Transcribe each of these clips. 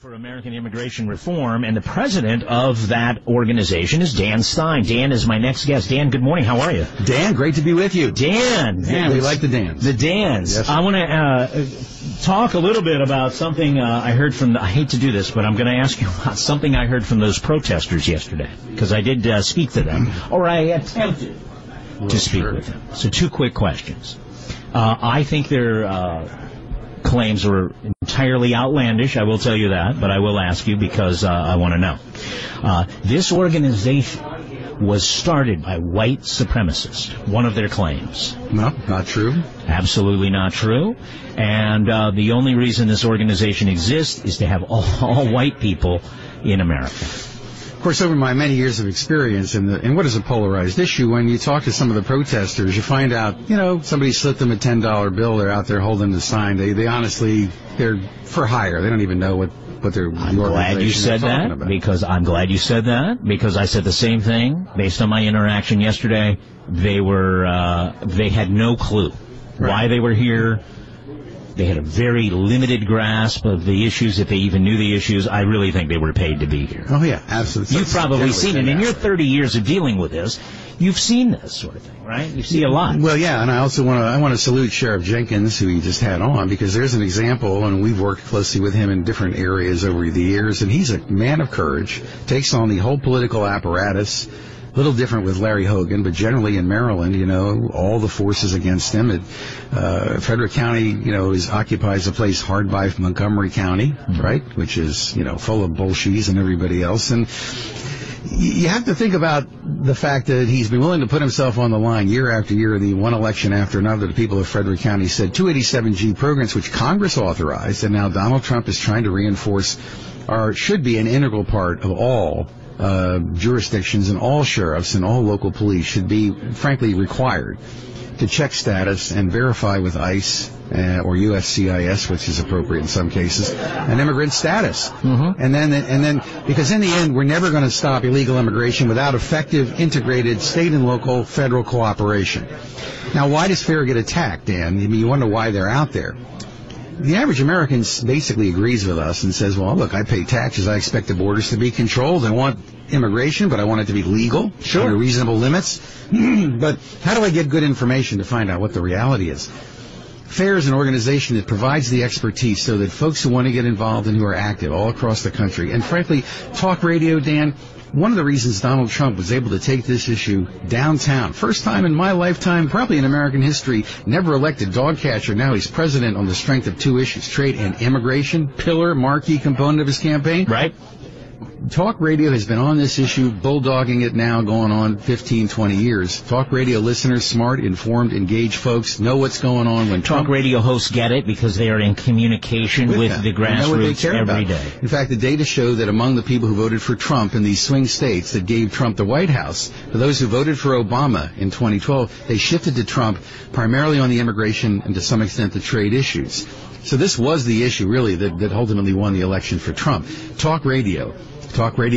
for American Immigration Reform, and the president of that organization is Dan Stein. Dan is my next guest. Dan, good morning. How are you? Dan, great to be with you. Dan, we like the Dans. The Dans. Yes, I want to talk a little bit about something I heard from, I hate to do this, but I'm going to ask you about something I heard from those protesters yesterday, because I did speak to them, or I attempted to speak with them. So two quick questions. I think they're... claims were entirely outlandish, I will tell you that, but I will ask you because I want to know. This organization was started by white supremacists, one of their claims. No, not true. Absolutely not true. And the only reason this organization exists is to have all white people in America. Of course, over my many years of experience in what is a polarized issue, when you talk to some of the protesters, you find out, you know, somebody slipped them a $10 bill. They're out there holding the sign. They honestly, they're for hire. They don't even know what they're talking about. I'm glad you said that because I said the same thing based on my interaction yesterday. They were they had no clue why they were here. They had a very limited grasp of the issues, if they even knew the issues. I really think they were paid to be here. Oh, yeah, absolutely. You've probably seen it. In your 30 years of dealing with this, you've seen this sort of thing, right? You see a lot. Well, yeah, and I also want to salute Sheriff Jenkins, who you just had on, because there's an example, and we've worked closely with him in different areas over the years, and he's a man of courage, takes on the whole political apparatus. A little different with Larry Hogan, but generally in Maryland, you know, all the forces against him. Frederick County, you know, occupies a place hard by Montgomery County, right, which is, you know, full of bullshies and everybody else. And you have to think about the fact that he's been willing to put himself on the line year after year, the one election after another. The people of Frederick County said 287G programs, which Congress authorized, and now Donald Trump is trying to reinforce, should be an integral part of all jurisdictions, and all sheriffs and all local police should be, frankly, required to check status and verify with ICE or USCIS, which is appropriate in some cases, an immigrant status. Mm-hmm. And then, because in the end, we're never going to stop illegal immigration without effective, integrated state and local federal cooperation. Now, why does FAIR get attacked, Dan? I mean, you wonder why they're out there. The average American basically agrees with us and says, well, look, I pay taxes. I expect the borders to be controlled. I want immigration, but I want it to be legal, under reasonable limits. But how do I get good information to find out what the reality is? FAIR is an organization that provides the expertise so that folks who want to get involved and who are active all across the country. And frankly, talk radio, Dan, one of the reasons Donald Trump was able to take this issue downtown, first time in my lifetime, probably in American history, never elected dog catcher. Now he's president on the strength of two issues, trade and immigration, pillar, marquee component of his campaign. Right. Talk radio has been on this issue, bulldogging it now, going on 15, 20 years. Talk radio listeners, smart, informed, engaged folks, know what's going on when Trump... Talk radio hosts get it because they are in communication with the grassroots every day. In fact, the data show that among the people who voted for Trump in these swing states that gave Trump the White House, for those who voted for Obama in 2012, they shifted to Trump primarily on the immigration and to some extent the trade issues. So this was the issue, really, that ultimately won the election for Trump. Talk radio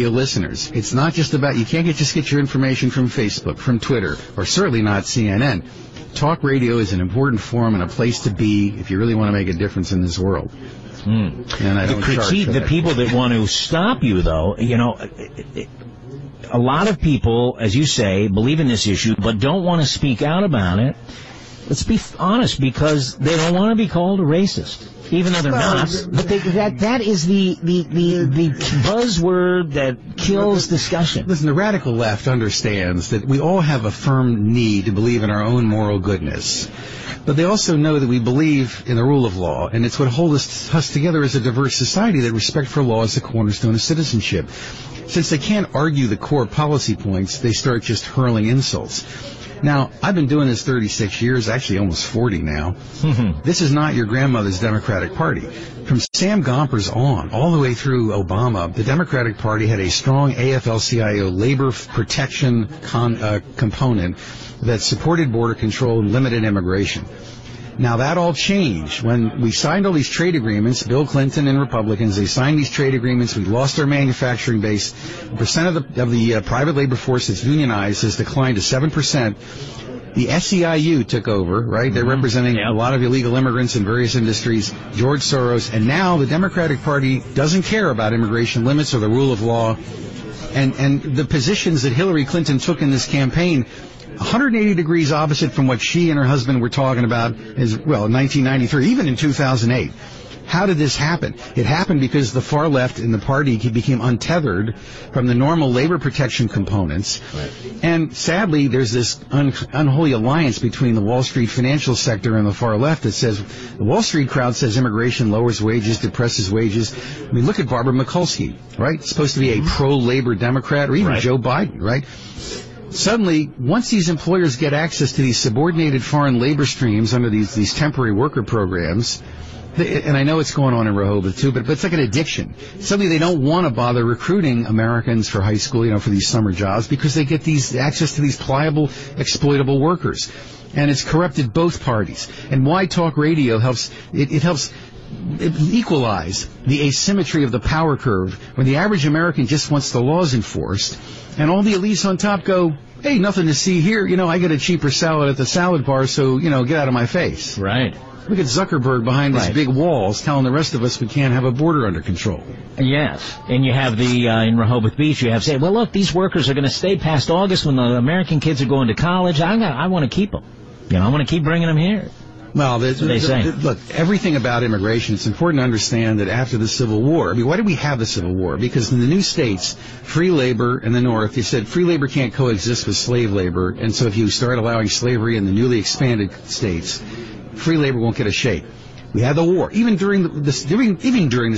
listeners. It's not just about, you can't just get your information from Facebook, from Twitter, or certainly not CNN. Talk radio is an important forum and a place to be if you really want to make a difference in this world. Mm. And I don't critique the people that want to stop you, though. You know, a lot of people, as you say, believe in this issue but don't want to speak out about it. Let's be honest, because they don't want to be called a racist. Even though they're not, but that is the buzzword that kills discussion. Listen, the radical left understands that we all have a firm need to believe in our own moral goodness, but they also know that we believe in the rule of law, and it's what holds us together as a diverse society, that respect for law is the cornerstone of citizenship. Since they can't argue the core policy points, they start just hurling insults. Now, I've been doing this 36 years, actually almost 40 now. This is not your grandmother's Democratic Party. From Sam Gompers on, all the way through Obama, the Democratic Party had a strong AFL-CIO labor protection component that supported border control and limited immigration. Now, that all changed when we signed all these trade agreements. Bill Clinton and Republicans, they signed these trade agreements. We lost our manufacturing base. The percent of the private labor force that's unionized has declined to 7%. The SEIU took over, right? They're representing a lot of illegal immigrants in various industries, George Soros, and now the Democratic Party doesn't care about immigration limits or the rule of law. And the positions that Hillary Clinton took in this campaign, 180 degrees opposite from what she and her husband were talking about as well in 1993, even in 2008. How did this happen? It happened because the far left in the party became untethered from the normal labor protection components. Right. And sadly, there's this unholy alliance between the Wall Street financial sector and the far left that says, the Wall Street crowd says immigration lowers wages, depresses wages. I mean, look at Barbara Mikulski, right? Supposed to be a pro-labor Democrat, or even Joe Biden, right? Suddenly, once these employers get access to these subordinated foreign labor streams under these temporary worker programs, and I know it's going on in Rehoboth, too, but it's like an addiction. Suddenly they don't want to bother recruiting Americans for high school, you know, for these summer jobs, because they get these access to these pliable, exploitable workers. And it's corrupted both parties. And why talk radio helps, it helps equalize the asymmetry of the power curve when the average American just wants the laws enforced, and all the elites on top go, hey, nothing to see here. You know, I get a cheaper salad at the salad bar, so, you know, get out of my face. Right. Look at Zuckerberg behind his big walls telling the rest of us we can't have a border under control. Yes. And you have the, in Rehoboth Beach, you have say, well, look, these workers are going to stay past August when the American kids are going to college. I want to keep them. You know, I want to keep bringing them here. Well, look, everything about immigration, it's important to understand that after the Civil War, I mean, why did we have the Civil War? Because in the new states, free labor in the North, they said free labor can't coexist with slave labor, and so if you start allowing slavery in the newly expanded states, free labor won't get a shake. We had the war. Even during the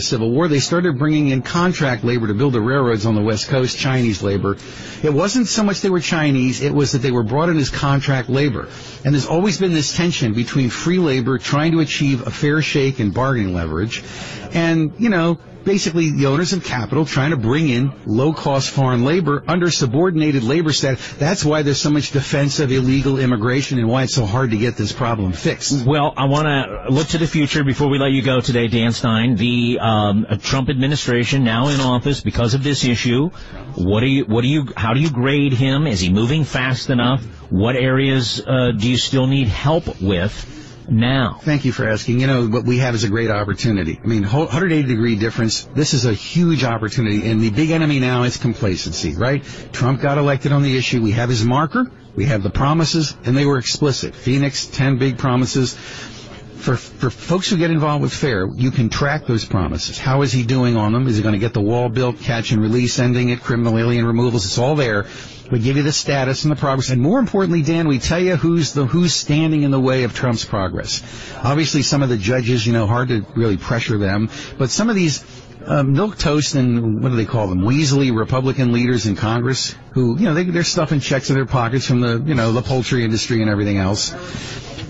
Civil War, they started bringing in contract labor to build the railroads on the West Coast, Chinese labor. It wasn't so much they were Chinese, it was that they were brought in as contract labor. And there's always been this tension between free labor trying to achieve a fair shake and bargaining leverage, and, you know, basically the owners of capital trying to bring in low-cost foreign labor under subordinated labor status. That's why there's so much defense of illegal immigration and why it's so hard to get this problem fixed. Well, I want to look to the future before we let you go today, Dan Stein. The Trump administration now in office because of this issue. How do you grade him? Is he moving fast enough? What areas do you still need help with now? Thank you for asking. You know, what we have is a great opportunity. I mean, 180-degree difference. This is a huge opportunity, and the big enemy now is complacency, right? Trump got elected on the issue. We have his marker. We have the promises, and they were explicit. Phoenix, 10 big promises. For folks who get involved with FAIR, you can track those promises. How is he doing on them? Is he going to get the wall built, catch and release, ending it, criminal alien removals? It's all there. We give you the status and the progress, and more importantly, Dan, we tell you who's standing in the way of Trump's progress. Obviously, some of the judges, you know, hard to really pressure them, but some of these milquetoast and, what do they call them, weaselly Republican leaders in Congress who, you know, they're stuffing checks in their pockets from the, you know, the poultry industry and everything else.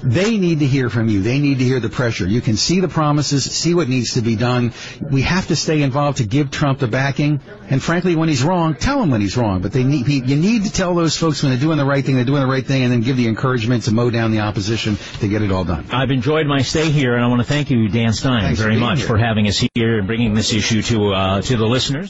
They need to hear from you. They need to hear the pressure. You can see the promises, see what needs to be done. We have to stay involved to give Trump the backing. And frankly, when he's wrong, tell him when he's wrong. But you need to tell those folks when they're doing the right thing, and then give the encouragement to mow down the opposition to get it all done. I've enjoyed my stay here, and I want to thank you, Dan Stein, very much for having us here and bringing this issue to the listeners.